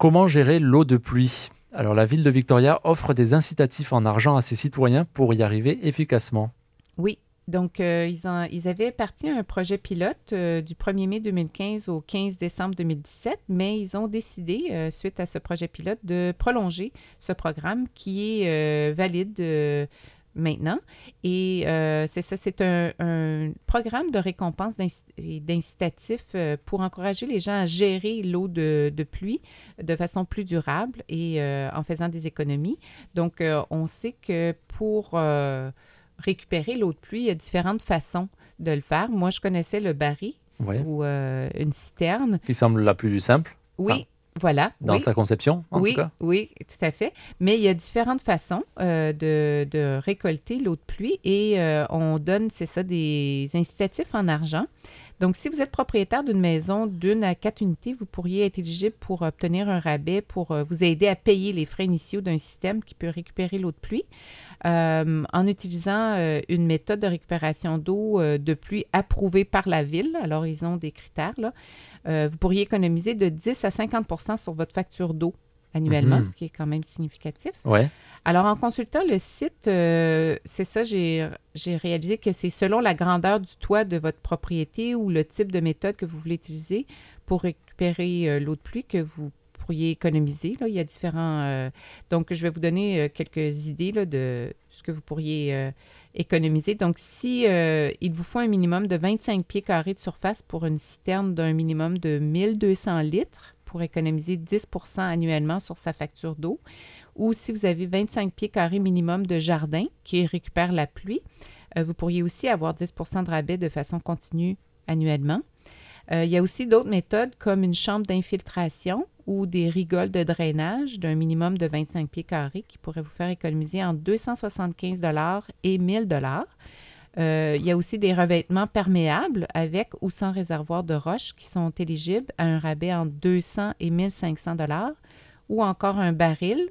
Comment gérer l'eau de pluie ? Alors la ville de Victoria offre des incitatifs en argent à ses citoyens pour y arriver efficacement. Oui, donc ils avaient parti un projet pilote du 1er mai 2015 au 15 décembre 2017, mais ils ont décidé, suite à ce projet pilote, de prolonger ce programme qui est valide maintenant. Et c'est ça, c'est un programme de récompense d'incitatif pour encourager les gens à gérer l'eau de pluie de façon plus durable et en faisant des économies. Donc, on sait que pour récupérer l'eau de pluie, il y a différentes façons de le faire. Moi, je connaissais le baril ou une citerne. Qui semble la plus simple. Oui. Enfin. Voilà. Dans sa conception, en tout cas. Oui, tout à fait. Mais il y a différentes façons de récolter l'eau de pluie et on donne, des incitatifs en argent. Donc, si vous êtes propriétaire d'une maison d'1 à 4 unités, vous pourriez être éligible pour obtenir un rabais pour vous aider à payer les frais initiaux d'un système qui peut récupérer l'eau de pluie en utilisant une méthode de récupération d'eau de pluie approuvée par la ville. Alors, ils ont des critères, là. Vous pourriez économiser de 10 à 50 % sur votre facture d'eau annuellement, ce qui est quand même significatif. Ouais. Alors, en consultant le site, j'ai réalisé que c'est selon la grandeur du toit de votre propriété ou le type de méthode que vous voulez utiliser pour récupérer l'eau de pluie que vous pourriez économiser. Là, il y a différents... donc, je vais vous donner quelques idées là, de ce que vous pourriez économiser. Donc, si il vous faut un minimum de 25 pieds carrés de surface pour une citerne d'un minimum de 1200 litres, pour économiser 10 % annuellement sur sa facture d'eau, ou si vous avez 25 pieds carrés minimum de jardin qui récupère la pluie, vous pourriez aussi avoir 10 % de rabais de façon continue annuellement. Il y a aussi d'autres méthodes comme une chambre d'infiltration ou des rigoles de drainage d'un minimum de 25 pieds carrés qui pourraient vous faire économiser entre 275 $ et 1000 $. Il y a aussi des revêtements perméables avec ou sans réservoir de roche qui sont éligibles à un rabais entre 200 et 1500 $ ou encore un baril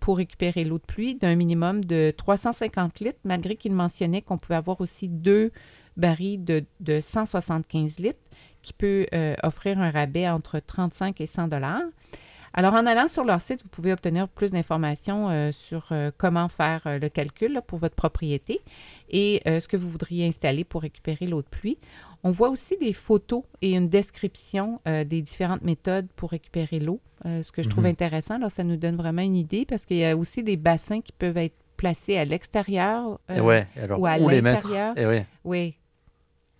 pour récupérer l'eau de pluie d'un minimum de 350 litres, malgré qu'il mentionnait qu'on pouvait avoir aussi 2 barils de 175 litres qui peut offrir un rabais entre 35 et 100 $. Alors, en allant sur leur site, vous pouvez obtenir plus d'informations sur comment faire le calcul là, pour votre propriété et ce que vous voudriez installer pour récupérer l'eau de pluie. On voit aussi des photos et une description des différentes méthodes pour récupérer l'eau, ce que je trouve intéressant. Là, ça nous donne vraiment une idée parce qu'il y a aussi des bassins qui peuvent être placés à l'extérieur ou à l'intérieur. Oui.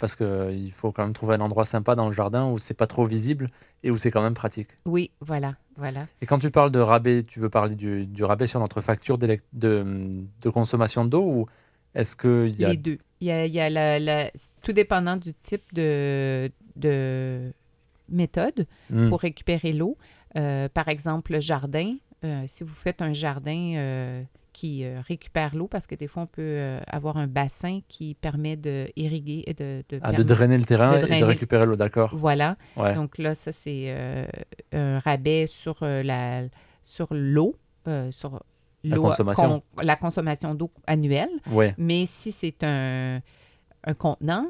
Parce qu'il faut quand même trouver un endroit sympa dans le jardin où c'est pas trop visible et où c'est quand même pratique. Oui, voilà. Et quand tu parles de rabais, tu veux parler du rabais sur notre facture de consommation d'eau ou est-ce qu'il y a... Les deux. Il y a tout dépendant du type de méthode pour récupérer l'eau. Par exemple, le jardin. Si vous faites un jardin... qui récupère l'eau parce que des fois, on peut avoir un bassin qui permet d'irriguer. De drainer le terrain et de récupérer l'eau, d'accord. Voilà. Ouais. Donc là, ça, c'est un rabais sur l'eau, sur la consommation. La consommation d'eau annuelle. Ouais. Mais si c'est un contenant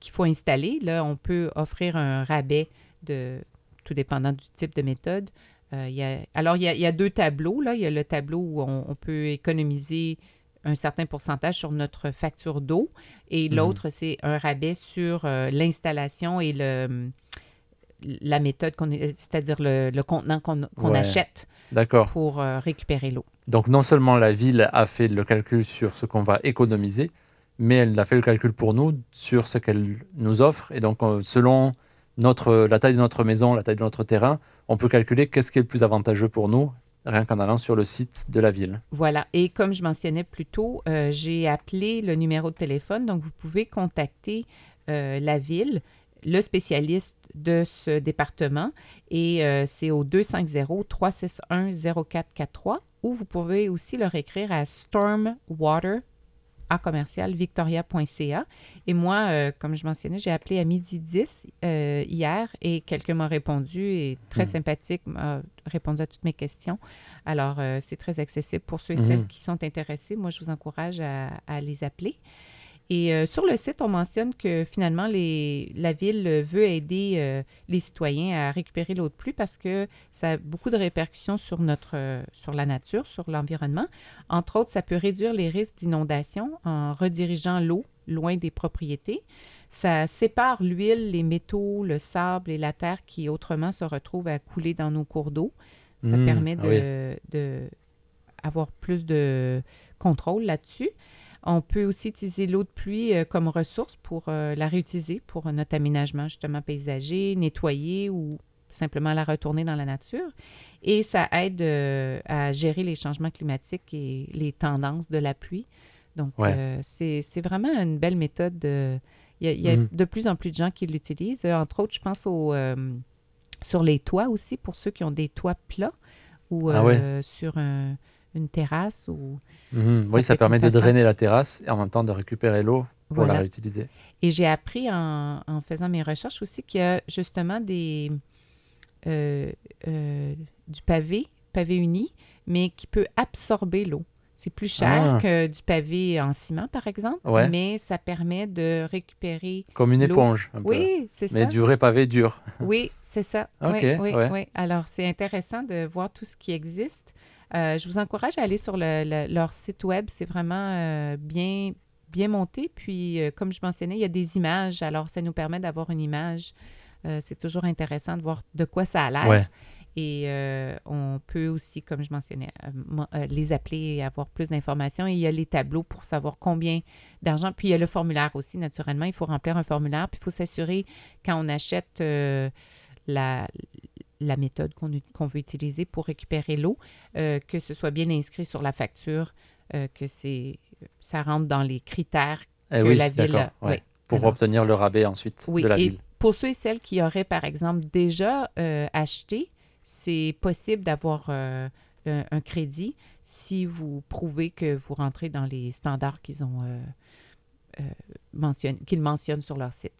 qu'il faut installer, là, on peut offrir un rabais, tout dépendant du type de méthode. Il y a deux tableaux. Là. Il y a le tableau où on peut économiser un certain pourcentage sur notre facture d'eau et l'autre, c'est un rabais sur l'installation et la méthode, c'est-à-dire le contenant qu'on achète pour récupérer l'eau. Donc, non seulement la ville a fait le calcul sur ce qu'on va économiser, mais elle a fait le calcul pour nous sur ce qu'elle nous offre. Et donc, selon... la taille de notre maison, la taille de notre terrain, on peut calculer qu'est-ce qui est le plus avantageux pour nous, rien qu'en allant sur le site de la ville. Voilà. Et comme je mentionnais plus tôt, j'ai appelé le numéro de téléphone, donc vous pouvez contacter la ville, le spécialiste de ce département, et c'est au 250-361-0443, ou vous pouvez aussi leur écrire à stormwater.com@victoria.ca. Et moi, comme je mentionnais, j'ai appelé à 12h10 hier et quelqu'un m'a répondu et très sympathique, m'a répondu à toutes mes questions. Alors, c'est très accessible pour ceux et celles qui sont intéressés. Moi, je vous encourage à les appeler. Et sur le site, on mentionne que finalement, la ville veut aider les citoyens à récupérer l'eau de pluie parce que ça a beaucoup de répercussions sur la nature, sur l'environnement. Entre autres, ça peut réduire les risques d'inondation en redirigeant l'eau loin des propriétés. Ça sépare l'huile, les métaux, le sable et la terre qui autrement se retrouvent à couler dans nos cours d'eau. Ça permet d'avoir plus de contrôle là-dessus. On peut aussi utiliser l'eau de pluie comme ressource pour la réutiliser pour notre aménagement justement paysager, nettoyer ou simplement la retourner dans la nature. Et ça aide à gérer les changements climatiques et les tendances de la pluie. Donc, c'est vraiment une belle méthode. Il y a de plus en plus de gens qui l'utilisent. Entre autres, je pense sur les toits aussi, pour ceux qui ont des toits plats ou sur une terrasse. Ou ça permet de drainer la terrasse et en même temps de récupérer l'eau pour la réutiliser. Et j'ai appris en faisant mes recherches aussi qu'il y a justement du pavé uni, mais qui peut absorber l'eau. C'est plus cher que du pavé en ciment, par exemple, mais ça permet de récupérer comme une éponge, un peu. Oui, c'est ça. Mais du vrai pavé dur. Oui, c'est ça. OK. Alors, c'est intéressant de voir tout ce qui existe. Je vous encourage à aller sur leur site web. C'est vraiment bien monté. Puis, comme je mentionnais, il y a des images. Alors, ça nous permet d'avoir une image. C'est toujours intéressant de voir de quoi ça a l'air. Ouais. Et on peut aussi, comme je mentionnais, les appeler et avoir plus d'informations. Et il y a les tableaux pour savoir combien d'argent. Puis il y a le formulaire aussi, naturellement. Il faut remplir un formulaire. Puis il faut s'assurer, quand on achète la méthode qu'on veut utiliser pour récupérer l'eau, que ce soit bien inscrit sur la facture, que ça rentre dans les critères que la ville a. Pour obtenir le rabais ensuite de la ville. Pour ceux et celles qui auraient, par exemple, déjà acheté, c'est possible d'avoir un crédit si vous prouvez que vous rentrez dans les standards qu'ils mentionnent sur leur site.